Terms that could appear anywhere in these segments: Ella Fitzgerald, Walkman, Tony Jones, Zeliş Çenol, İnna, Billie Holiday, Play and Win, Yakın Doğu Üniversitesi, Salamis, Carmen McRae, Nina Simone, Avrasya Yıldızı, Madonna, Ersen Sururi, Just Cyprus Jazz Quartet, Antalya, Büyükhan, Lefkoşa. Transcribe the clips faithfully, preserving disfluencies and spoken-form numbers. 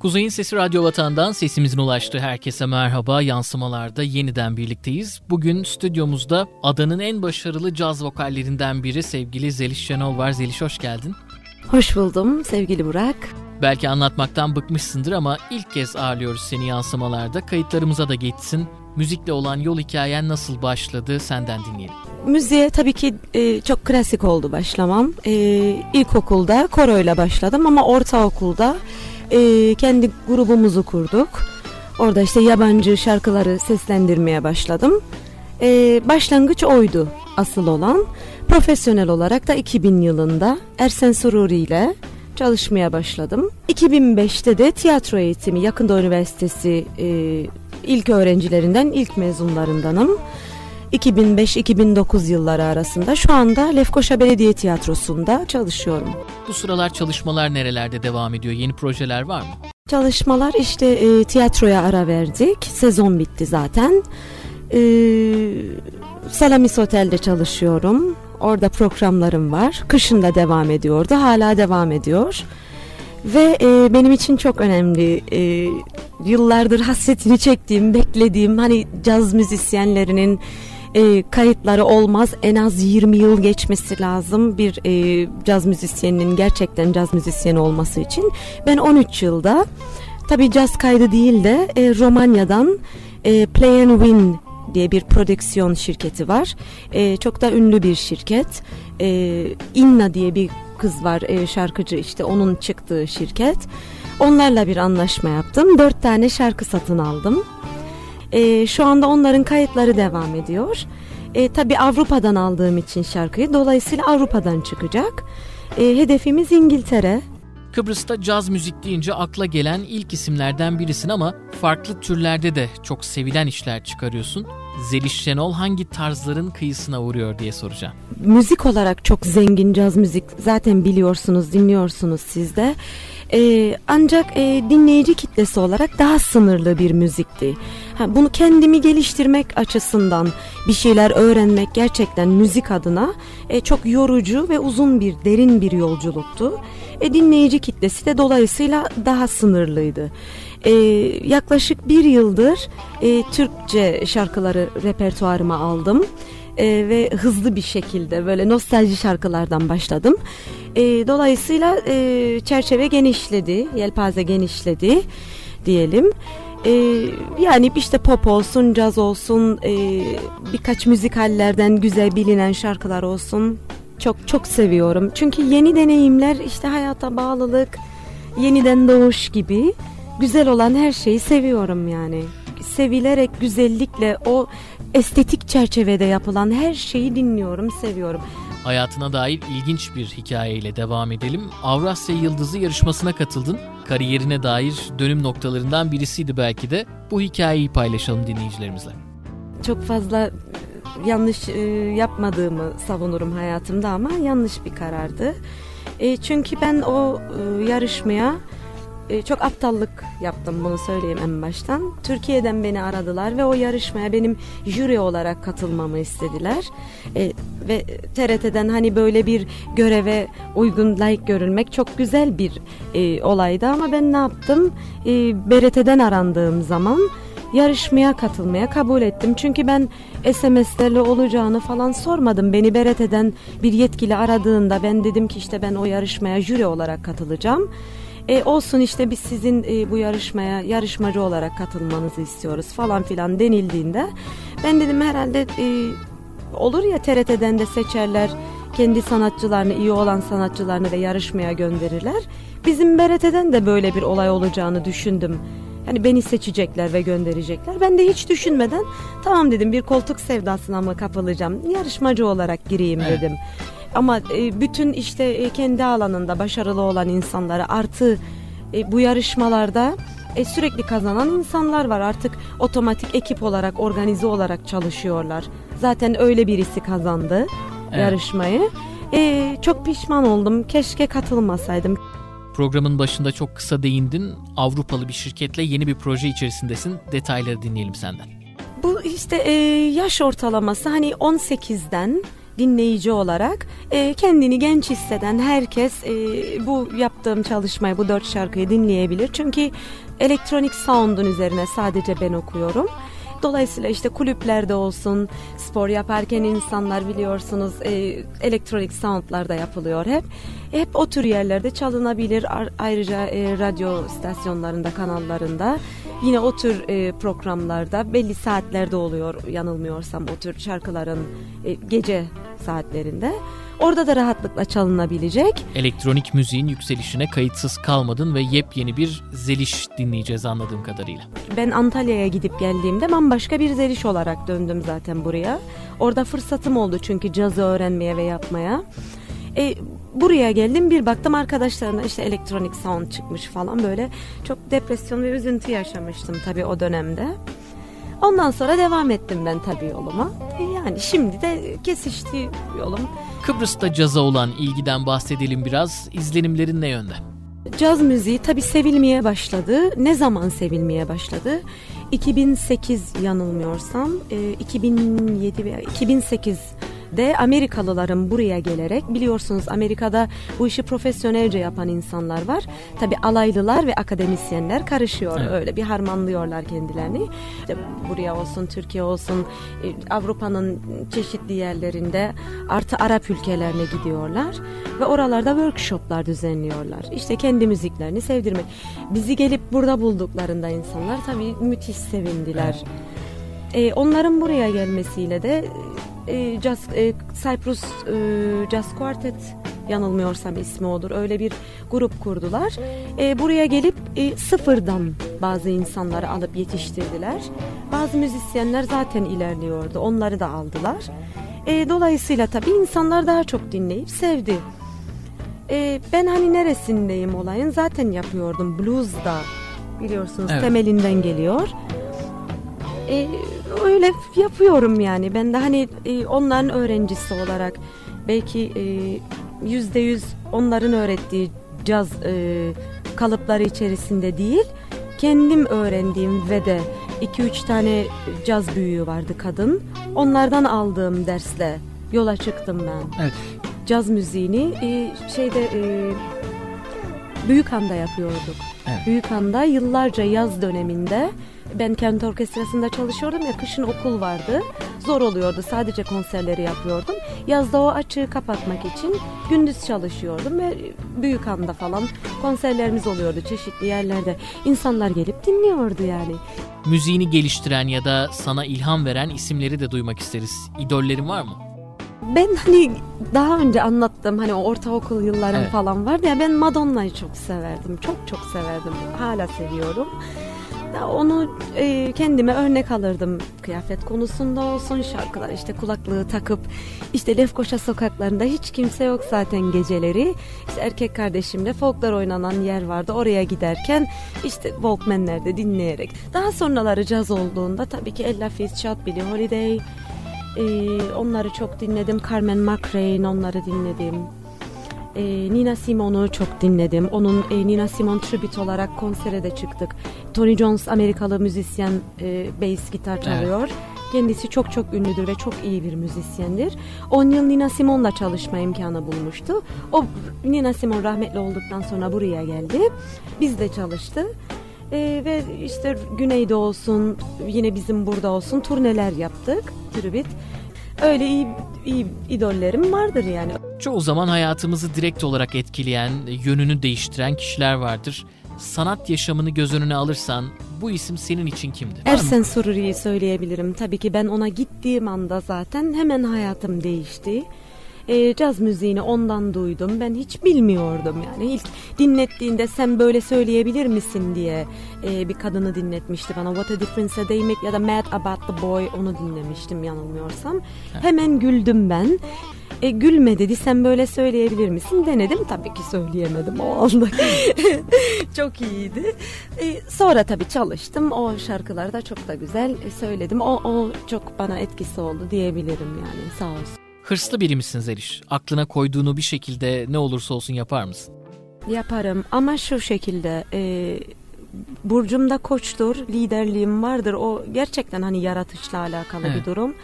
Kuzey'in Sesi Radyo Vatan'dan sesimizin ulaştığı herkese merhaba. Yansımalarda yeniden birlikteyiz. Bugün stüdyomuzda adanın en başarılı caz vokallerinden biri sevgili Zeliş Çenol var. Zeliş, hoş geldin. Hoş buldum sevgili Burak. Belki anlatmaktan bıkmışsındır ama ilk kez ağırlıyoruz seni yansımalarda. Kayıtlarımıza da geçsin. Müzikle olan yol hikayen nasıl başladı? Senden dinleyelim. Müziğe tabii ki e, çok klasik oldu başlamam. E, İlkokulda koroyla başladım ama ortaokulda e, kendi grubumuzu kurduk. Orada işte yabancı şarkıları seslendirmeye başladım. E, başlangıç oydu asıl olan. Profesyonel olarak da iki bin yılında Ersen Sururi ile çalışmaya başladım. iki bin beşte de tiyatro eğitimi, Yakın Doğu Üniversitesi e, ilk öğrencilerinden, ilk mezunlarındanım. iki bin beş iki bin dokuz yılları arasında şu anda Lefkoşa Belediye Tiyatrosu'nda çalışıyorum. Bu sıralar çalışmalar nerelerde devam ediyor? Yeni projeler var mı? Çalışmalar işte e, tiyatroya ara verdik. Sezon bitti zaten. E, Salamis Otel'de çalışıyorum. Orada programlarım var. Kışın da devam ediyordu. Hala devam ediyor. Ve e, benim için çok önemli, e, yıllardır hasretini çektiğim, beklediğim, hani caz müzisyenlerinin e, kayıtları olmaz, en az yirmi yıl geçmesi lazım bir e, caz müzisyeninin gerçekten caz müzisyeni olması için. Ben on üç yılda, tabii caz kaydı değil de e, Romanya'dan e, Play and Win diye bir prodüksiyon şirketi var. E, çok da ünlü bir şirket. E, İnna diye bir kız var, e, şarkıcı, işte onun çıktığı şirket. Onlarla bir anlaşma yaptım. Dört tane şarkı satın aldım. E, şu anda onların kayıtları devam ediyor. E, tabii Avrupa'dan aldığım için şarkıyı, dolayısıyla Avrupa'dan çıkacak. E, hedefimiz İngiltere. Kıbrıs'ta caz müzik deyince akla gelen ilk isimlerden birisin ama farklı türlerde de çok sevilen işler çıkarıyorsun. Zeliş Şenol hangi tarzların kıyısına uğruyor diye soracağım. Müzik olarak çok zengin caz müzik. Zaten biliyorsunuz, dinliyorsunuz siz de. Ee, ancak e, dinleyici kitlesi olarak daha sınırlı bir müzikti. Ha, bunu kendimi geliştirmek açısından bir şeyler öğrenmek gerçekten müzik adına e, çok yorucu ve uzun bir, derin bir yolculuktu. E, dinleyici kitlesi de dolayısıyla daha sınırlıydı. Ee, yaklaşık bir yıldır e, Türkçe şarkıları repertuarıma aldım e, ve hızlı bir şekilde böyle nostalji şarkılardan başladım. E, dolayısıyla e, çerçeve genişledi, yelpaze genişledi diyelim. E, yani işte pop olsun, caz olsun, e, birkaç müzikallerden güzel bilinen şarkılar olsun. Çok çok seviyorum. Çünkü yeni deneyimler, işte hayata bağlılık, yeniden doğuş gibi. Güzel olan her şeyi seviyorum yani. Sevilerek, güzellikle, o estetik çerçevede yapılan her şeyi dinliyorum, seviyorum. Hayatına dair ilginç bir hikayeyle devam edelim. Avrasya Yıldızı yarışmasına katıldın. Kariyerine dair dönüm noktalarından birisiydi belki de. Bu hikayeyi paylaşalım dinleyicilerimizle. Çok fazla yanlış yapmadığımı savunurum hayatımda ama yanlış bir karardı. Çünkü ben o yarışmaya çok aptallık yaptım, bunu söyleyeyim en baştan. Türkiye'den beni aradılar ve o yarışmaya benim jüri olarak katılmamı istediler. E, ve T R T'den hani böyle bir göreve uygun, layık görülmek çok güzel bir e, olaydı ama ben ne yaptım? E, B R T'den arandığım zaman yarışmaya katılmaya kabul ettim. Çünkü ben S M S'lerle olacağını falan sormadım. Beni B R T'den bir yetkili aradığında ben dedim ki işte ben o yarışmaya jüri olarak katılacağım. E, olsun işte biz sizin e, bu yarışmaya yarışmacı olarak katılmanızı istiyoruz falan filan denildiğinde ben dedim herhalde e, olur ya, T R T'den de seçerler, kendi sanatçılarını, iyi olan sanatçılarını ve yarışmaya gönderirler. Bizim B R T'den de böyle bir olay olacağını düşündüm. Hani beni seçecekler ve gönderecekler. Ben de hiç düşünmeden tamam dedim, bir koltuk sevdasına mı kapılacağım, yarışmacı olarak gireyim dedim. Evet. Ama bütün işte kendi alanında başarılı olan insanlara, artı bu yarışmalarda sürekli kazanan insanlar var. Artık otomatik ekip olarak, organize olarak çalışıyorlar. Zaten öyle birisi kazandı evet. yarışmayı. E, çok pişman oldum. Keşke katılmasaydım. Programın başında çok kısa değindin. Avrupalı bir şirketle yeni bir proje içerisindesin. Detayları dinleyelim senden. Bu işte yaş ortalaması hani on sekizden dinleyici olarak e, kendini genç hisseden herkes e, bu yaptığım çalışmayı, bu dört şarkıyı dinleyebilir. Çünkü elektronik sound'un üzerine sadece ben okuyorum. Dolayısıyla işte kulüplerde olsun, spor yaparken insanlar biliyorsunuz e, elektronik sound'larda yapılıyor hep. Hep o tür yerlerde çalınabilir. Ayrıca e, radyo istasyonlarında, kanallarında yine o tür e, programlarda belli saatlerde oluyor yanılmıyorsam o tür şarkıların e, gece saatlerinde. Orada da rahatlıkla çalınabilecek. Elektronik müziğin yükselişine kayıtsız kalmadın ve yepyeni bir Zeliş dinleyeceğiz anladığım kadarıyla. Ben Antalya'ya gidip geldiğimde bambaşka bir Zeliş olarak döndüm zaten buraya. Orada fırsatım oldu çünkü cazı öğrenmeye ve yapmaya. E, buraya geldim, bir baktım arkadaşlarına işte elektronik sound çıkmış falan, böyle çok depresyon ve üzüntü yaşamıştım tabii o dönemde. Ondan sonra devam ettim ben tabii yoluma. Yani şimdi de kesişti yolum. Kıbrıs'ta caza olan ilgiden bahsedelim biraz. İzlenimlerin ne yönde? Caz müziği tabii sevilmeye başladı. Ne zaman sevilmeye başladı? iki bin sekiz yanılmıyorsam, iki bin yedi veya iki bin sekizde Amerikalıların buraya gelerek, biliyorsunuz Amerika'da bu işi profesyonelce yapan insanlar var. Tabii alaylılar ve akademisyenler karışıyor, evet. Öyle bir harmanlıyorlar kendilerini. İşte buraya olsun, Türkiye olsun, Avrupa'nın çeşitli yerlerinde artı Arap ülkelerine gidiyorlar ve oralarda workshoplar düzenliyorlar. İşte kendi müziklerini sevdirmek. Bizi gelip burada bulduklarında insanlar tabii müthiş sevindiler. Evet. Ee, onların buraya gelmesiyle de Just e, Cyprus e, Jazz Quartet, yanılmıyorsam ismi odur, öyle bir grup kurdular. E, buraya gelip e, sıfırdan bazı insanları alıp yetiştirdiler. Bazı müzisyenler zaten ilerliyordu, onları da aldılar. E, dolayısıyla tabii insanlar daha çok dinleyip sevdi. E, ben hani neresindeyim olayın, zaten yapıyordum. Blues da biliyorsunuz, evet, temelinden geliyor. E, öyle yapıyorum yani. Ben de hani e, onların öğrencisi olarak belki e, yüzde yüz onların öğrettiği caz e, kalıpları içerisinde değil, kendim öğrendiğim ve de iki üç tane caz büyüğü vardı kadın. Onlardan aldığım dersle yola çıktım ben. Evet. Caz müziğini e, şeyde e, Büyükhan'da yapıyorduk. Evet. Büyükhan'da yıllarca yaz döneminde ben kent orkestrasında çalışıyordum ya, kışın okul vardı, zor oluyordu, sadece konserleri yapıyordum. Yazda o açığı kapatmak için gündüz çalışıyordum ve Büyükhan'da falan konserlerimiz oluyordu çeşitli yerlerde. İnsanlar gelip dinliyordu yani. Müziğini geliştiren ya da sana ilham veren isimleri de duymak isteriz. İdollerin var mı? Ben hani daha önce anlattım, hani o ortaokul yıllarım, evet, falan vardı ya, ben Madonna'yı çok severdim, çok çok severdim, hala seviyorum. Onu e, kendime örnek alırdım kıyafet konusunda olsun, şarkılar, işte kulaklığı takıp işte Lefkoşa sokaklarında hiç kimse yok zaten geceleri, işte erkek kardeşimle folklar oynanan yer vardı, oraya giderken işte Walkman'lerde dinleyerek. Daha sonraları caz olduğunda tabii ki Ella Fitzgerald, Billie Holiday, e, onları çok dinledim, Carmen McRae'nin onları dinledim. Ee, Nina Simone'u çok dinledim. Onun e, Nina Simone tribute olarak konsere de çıktık. Tony Jones, Amerikalı müzisyen, e, bass gitar çalıyor. Evet. Kendisi çok çok ünlüdür ve çok iyi bir müzisyendir. on yıl Nina Simone'la çalışma imkanı bulmuştu. O Nina Simone rahmetli olduktan sonra buraya geldi. Biz de çalıştı. E, ve işte Güney'de olsun, yine bizim burada olsun turneler yaptık. Tribute. Öyle iyi, iyi idollerim vardır yani. Çoğu zaman hayatımızı direkt olarak etkileyen, yönünü değiştiren kişiler vardır. Sanat yaşamını göz önüne alırsan bu isim senin için kimdir? Ersen Sururi'yi söyleyebilirim. Tabii ki ben ona gittiğim anda zaten hemen hayatım değişti. E, caz müziğini ondan duydum. Ben hiç bilmiyordum yani. İlk dinlettiğinde sen böyle söyleyebilir misin diye e, bir kadını dinletmişti bana. What a Difference a Day Make ya da Mad About the Boy, onu dinlemiştim yanılmıyorsam. Evet. Hemen güldüm ben. E, gülme dedi, sen böyle söyleyebilir misin? Denedim, tabii ki söyleyemedim o anda. Çok iyiydi. E, sonra tabii çalıştım. O şarkıları da çok da güzel söyledim. O, o çok bana etkisi oldu diyebilirim yani, sağ olsun. Hırslı biri misin Zeliş? Aklına koyduğunu bir şekilde ne olursa olsun yapar mısın? Yaparım ama şu şekilde, e, burcumda koçtur, liderliğim vardır. O gerçekten hani yaratışla alakalı, evet, bir durum.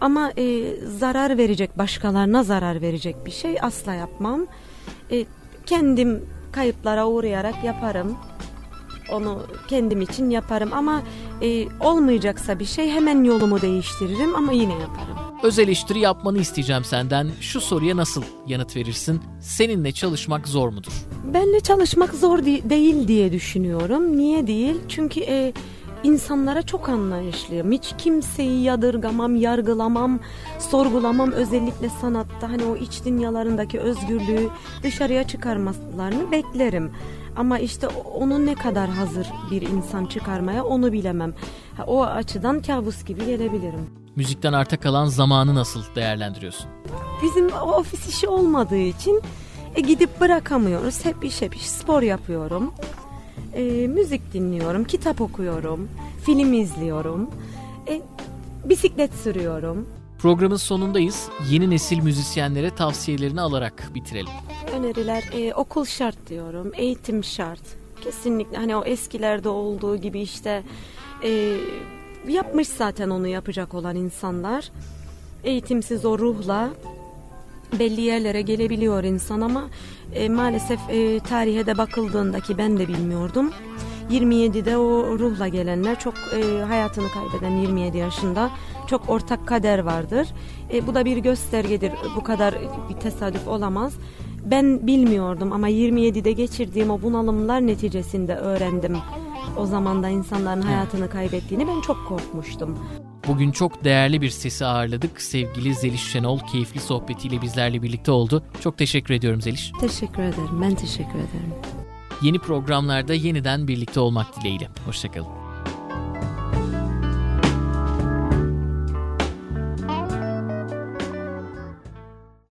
Ama e, zarar verecek, başkalarına zarar verecek bir şey asla yapmam. E, kendim kayıplara uğrayarak yaparım. Onu kendim için yaparım ama e, olmayacaksa bir şey hemen yolumu değiştiririm ama yine yaparım. Öz eleştiri yapmanı isteyeceğim senden. Şu soruya nasıl yanıt verirsin? Seninle çalışmak zor mudur? Benle çalışmak zor de- değil diye düşünüyorum. Niye değil? Çünkü e, insanlara çok anlayışlıyım. Hiç kimseyi yadırgamam, yargılamam, sorgulamam. Özellikle sanatta hani o iç dünyalarındaki özgürlüğü dışarıya çıkarmalarını beklerim. Ama işte onun ne kadar hazır bir insan çıkarmaya onu bilemem. O açıdan kabus gibi gelebilirim. Müzikten arta kalan zamanı nasıl değerlendiriyorsun? Bizim ofis işi olmadığı için e, gidip bırakamıyoruz. Hep iş hep iş. Spor yapıyorum. E, müzik dinliyorum. Kitap okuyorum. Film izliyorum. E, bisiklet sürüyorum. Programın sonundayız. Yeni nesil müzisyenlere tavsiyelerini alarak bitirelim. Öneriler e, okul şart diyorum, eğitim şart. Kesinlikle hani o eskilerde olduğu gibi işte e, yapmış zaten onu yapacak olan insanlar. Eğitimsiz o ruhla belli yerlere gelebiliyor insan ama e, maalesef e, tarihe de bakıldığında ki ben de bilmiyordum. yirmi yedide o ruhla gelenler çok e, hayatını kaybeden yirmi yedi yaşında çok ortak kader vardır. E, bu da bir göstergedir. Bu kadar bir tesadüf olamaz. Ben bilmiyordum ama yirmi yedide geçirdiğim o bunalımlar neticesinde öğrendim. O zaman da insanların hayatını kaybettiğini ben çok korkmuştum. Bugün çok değerli bir sesi ağırladık. Sevgili Zeliş Şenol keyifli sohbetiyle bizlerle birlikte oldu. Çok teşekkür ediyorum Zeliş. Teşekkür ederim. Ben teşekkür ederim. Yeni programlarda yeniden birlikte olmak dileğiyle. Hoşçakalın.